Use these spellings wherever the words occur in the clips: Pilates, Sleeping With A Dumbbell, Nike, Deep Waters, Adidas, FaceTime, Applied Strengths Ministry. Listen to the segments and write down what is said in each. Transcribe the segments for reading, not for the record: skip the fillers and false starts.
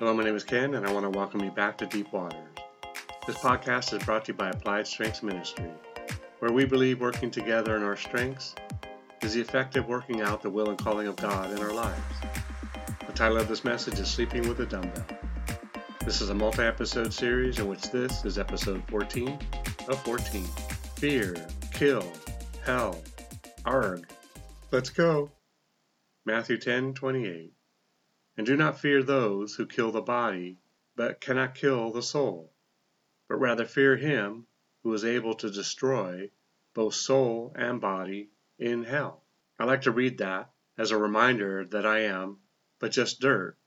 Hello, my name is Ken, and I want to welcome you back to Deep Waters. This podcast is brought to you by Applied Strengths Ministry, where we believe working together in our strengths is the effect of working out the will and calling of God in our lives. The title of this message is Sleeping With A Dumbbell. This is a multi-episode series in which this is episode 14 of 14. Fear, kill, hell, arg. Let's go. Matthew 10:28. And do not fear those who kill the body, but cannot kill the soul, but rather fear him who is able to destroy both soul and body in hell. I like to read that as a reminder that I am but just dirt,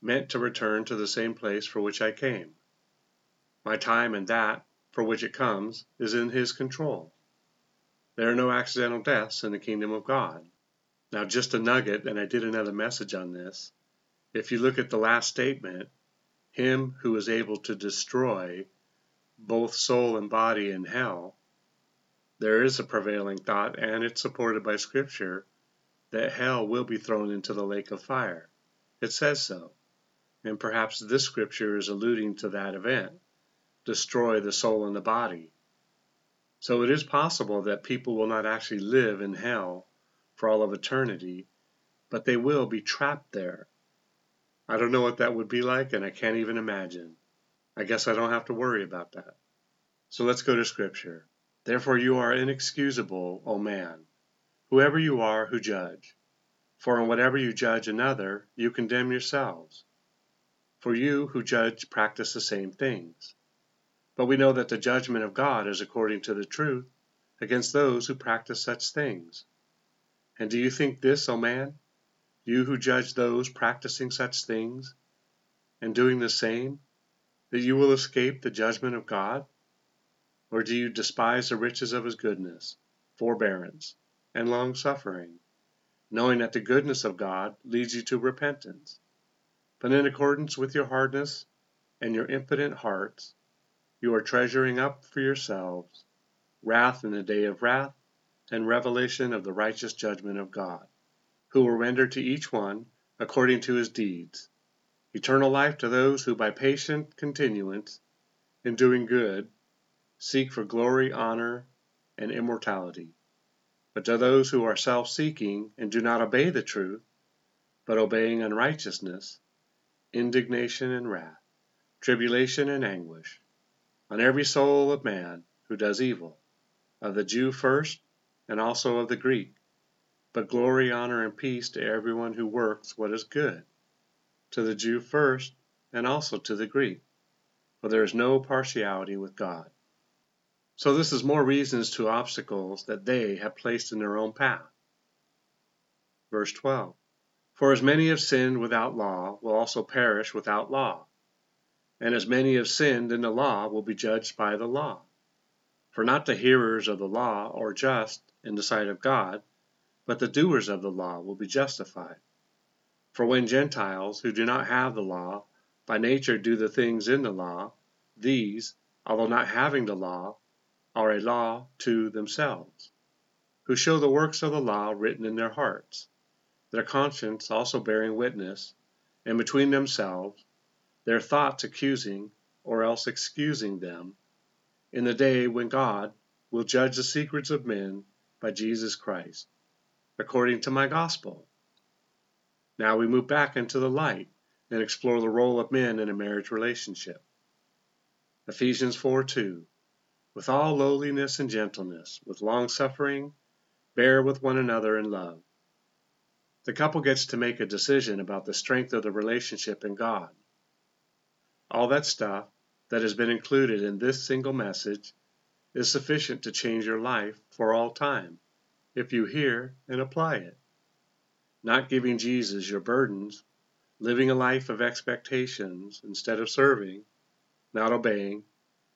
meant to return to the same place for which I came. My time and that for which it comes is in his control. There are no accidental deaths in the kingdom of God. Now, just a nugget, and I did another message on this. If you look at the last statement, him who is able to destroy both soul and body in hell, there is a prevailing thought, and it's supported by Scripture, that hell will be thrown into the lake of fire. It says so. And perhaps this Scripture is alluding to that event, destroy the soul and the body. So it is possible that people will not actually live in hell for all of eternity, but they will be trapped there. I don't know what that would be like, and I can't even imagine. I guess I don't have to worry about that. So let's go to Scripture. Therefore you are inexcusable, O man, whoever you are who judge. For in whatever you judge another, you condemn yourselves. For you who judge practice the same things. But we know that the judgment of God is according to the truth against those who practice such things. And do you think this, O man? You who judge those practicing such things and doing the same, that you will escape the judgment of God? Or do you despise the riches of his goodness, forbearance, and long-suffering, knowing that the goodness of God leads you to repentance? But in accordance with your hardness and your impotent hearts, you are treasuring up for yourselves wrath in the day of wrath and revelation of the righteous judgment of God, who will render to each one according to his deeds, eternal life to those who by patient continuance in doing good seek for glory, honor, and immortality. But to those who are self-seeking and do not obey the truth, but obeying unrighteousness, indignation and wrath, tribulation and anguish, on every soul of man who does evil, of the Jew first and also of the Greek, but glory, honor, and peace to everyone who works what is good, to the Jew first, and also to the Greek, for there is no partiality with God. So this is more reasons to obstacles that they have placed in their own path. Verse 12, for as many have sinned without law will also perish without law, and as many have sinned in the law will be judged by the law. For not the hearers of the law are just in the sight of God, but the doers of the law will be justified. For when Gentiles, who do not have the law, by nature do the things in the law, these, although not having the law, are a law to themselves, who show the works of the law written in their hearts, their conscience also bearing witness, and between themselves, their thoughts accusing or else excusing them, in the day when God will judge the secrets of men by Jesus Christ, according to my gospel. Now we move back into the light and explore the role of men in a marriage relationship. Ephesians 4:2, with all lowliness and gentleness, with long-suffering, bear with one another in love. The couple gets to make a decision about the strength of the relationship in God. All that stuff that has been included in this single message is sufficient to change your life for all time, if you hear and apply it. Not giving Jesus your burdens, living a life of expectations instead of serving, not obeying,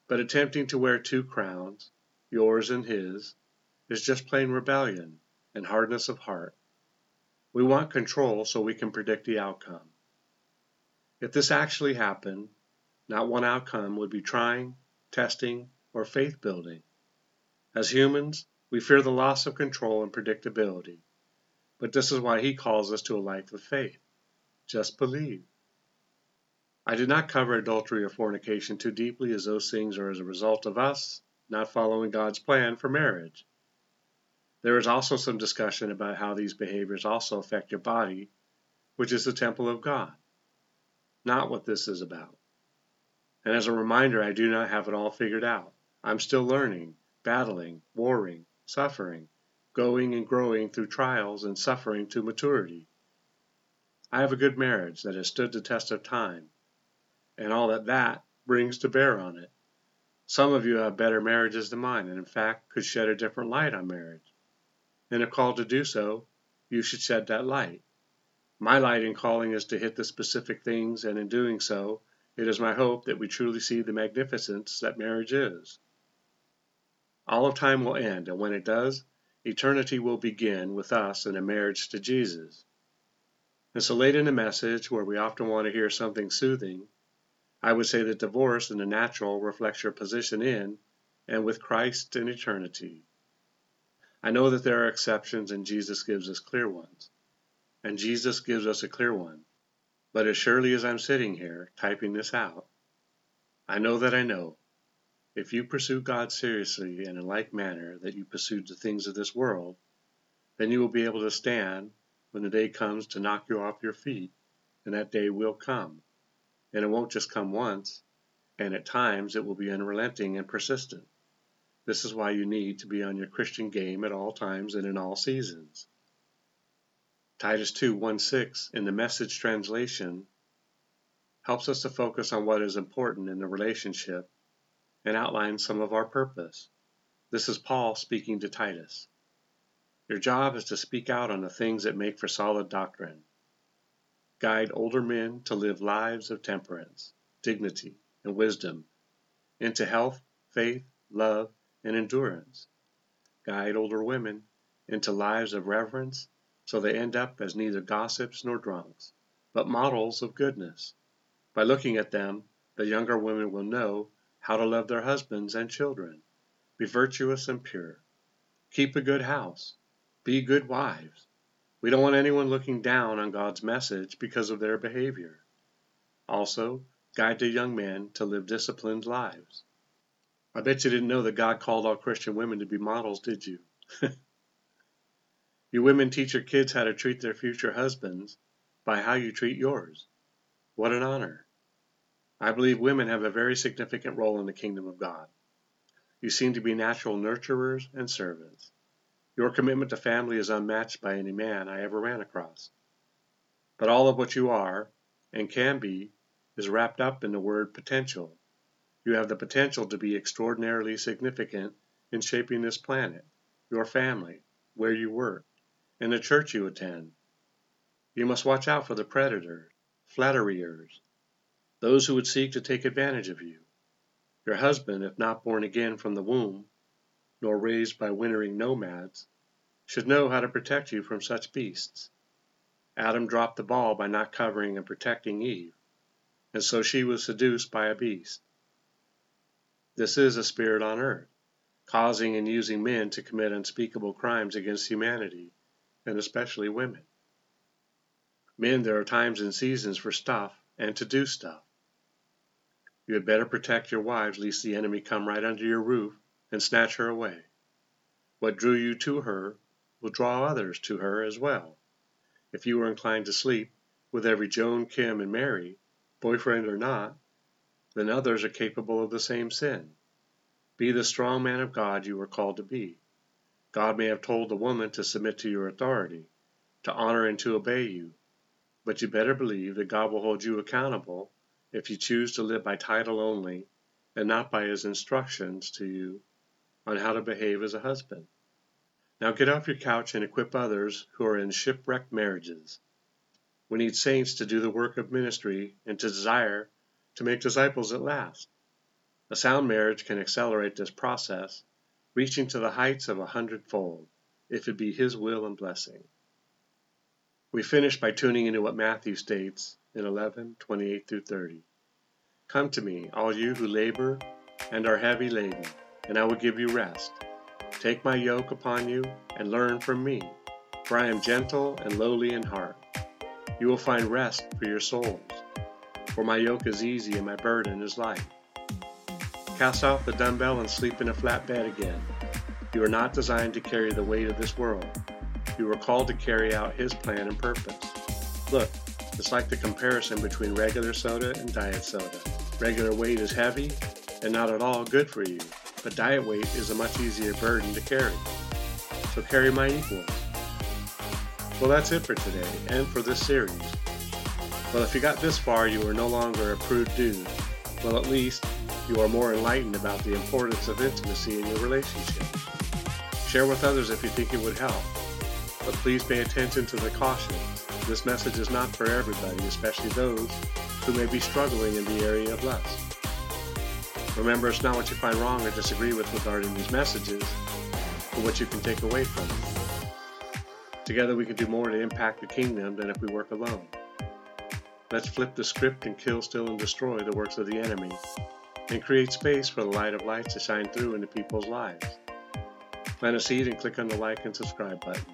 but attempting to wear two crowns, yours and his, is just plain rebellion and hardness of heart. We want control so we can predict the outcome. If this actually happened, not one outcome would be trying, testing, or faith-building. As humans, we fear the loss of control and predictability, but this is why he calls us to a life of faith. Just believe. I do not cover adultery or fornication too deeply, as those things are as a result of us not following God's plan for marriage. There is also some discussion about how these behaviors also affect your body, which is the temple of God. Not what this is about. And as a reminder, I do not have it all figured out. I'm still learning, battling, warring, suffering, going and growing through trials and suffering to maturity. I have a good marriage that has stood the test of time, and all that that brings to bear on it. Some of you have better marriages than mine, and in fact could shed a different light on marriage. And if called to do so, you should shed that light. My light in calling is to hit the specific things, and in doing so, it is my hope that we truly see the magnificence that marriage is. All of time will end, and when it does, eternity will begin with us in a marriage to Jesus. And so late in the message, where we often want to hear something soothing, I would say that divorce in the natural reflects your position in and with Christ in eternity. I know that there are exceptions, and Jesus gives us clear ones. And Jesus gives us a clear one. But as surely as I'm sitting here typing this out, I know that I know, if you pursue God seriously and in like manner that you pursued the things of this world, then you will be able to stand when the day comes to knock you off your feet, and that day will come. And it won't just come once, and at times it will be unrelenting and persistent. This is why you need to be on your Christian game at all times and in all seasons. Titus 2:1-6 in the Message translation helps us to focus on what is important in the relationship and outline some of our purpose. This is Paul speaking to Titus. Your job is to speak out on the things that make for solid doctrine. Guide older men to live lives of temperance, dignity, and wisdom, into health, faith, love, and endurance. Guide older women into lives of reverence, so they end up as neither gossips nor drunks, but models of goodness. By looking at them, the younger women will know how to love their husbands and children, be virtuous and pure, keep a good house, be good wives. We don't want anyone looking down on God's message because of their behavior. Also, guide the young men to live disciplined lives. I bet you didn't know that God called all Christian women to be models, did you? You women teach your kids how to treat their future husbands by how you treat yours. What an honor. I believe women have a very significant role in the kingdom of God. You seem to be natural nurturers and servants. Your commitment to family is unmatched by any man I ever ran across. But all of what you are, and can be, is wrapped up in the word potential. You have the potential to be extraordinarily significant in shaping this planet, your family, where you work, and the church you attend. You must watch out for the predators, flatterers, those who would seek to take advantage of you. Your husband, if not born again from the womb, nor raised by wintering nomads, should know how to protect you from such beasts. Adam dropped the ball by not covering and protecting Eve, and so she was seduced by a beast. This is a spirit on earth, causing and using men to commit unspeakable crimes against humanity, and especially women. Men, there are times and seasons for stuff and to do stuff. You had better protect your wives, lest the enemy come right under your roof and snatch her away. What drew you to her will draw others to her as well. If you were inclined to sleep with every Joan, Kim, and Mary, boyfriend or not, then others are capable of the same sin. Be the strong man of God you were called to be. God may have told the woman to submit to your authority, to honor and to obey you, but you better believe that God will hold you accountable if you choose to live by title only and not by his instructions to you on how to behave as a husband. Now get off your couch and equip others who are in shipwrecked marriages. We need saints to do the work of ministry and to desire to make disciples at last. A sound marriage can accelerate this process, reaching to the heights of 100-fold, if it be his will and blessing. We finish by tuning into what Matthew states in 11:28-30. Come to me, all you who labor and are heavy laden, and I will give you rest. Take my yoke upon you and learn from me, for I am gentle and lowly in heart. You will find rest for your souls, for my yoke is easy and my burden is light. Cast off the dumbbell and sleep in a flat bed again. You are not designed to carry the weight of this world. You were called to carry out His plan and purpose. Look, it's like the comparison between regular soda and diet soda. Regular weight is heavy and not at all good for you, but diet weight is a much easier burden to carry. So carry my equals. Well, that's it for today and for this series. Well, if you got this far, you are no longer a prude dude. Well, at least you are more enlightened about the importance of intimacy in your relationship. Share with others if you think it would help, but please pay attention to the caution. This message is not for everybody, especially those who may be struggling in the area of lust. Remember, it's not what you find wrong or disagree with regarding these messages, but what you can take away from them. Together we can do more to impact the kingdom than if we work alone. Let's flip the script and kill, steal, and destroy the works of the enemy, and create space for the light of lights to shine through into people's lives. Plant a seed and click on the like and subscribe button.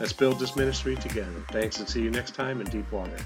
Let's build this ministry together. Thanks, and see you next time in Deep Waters.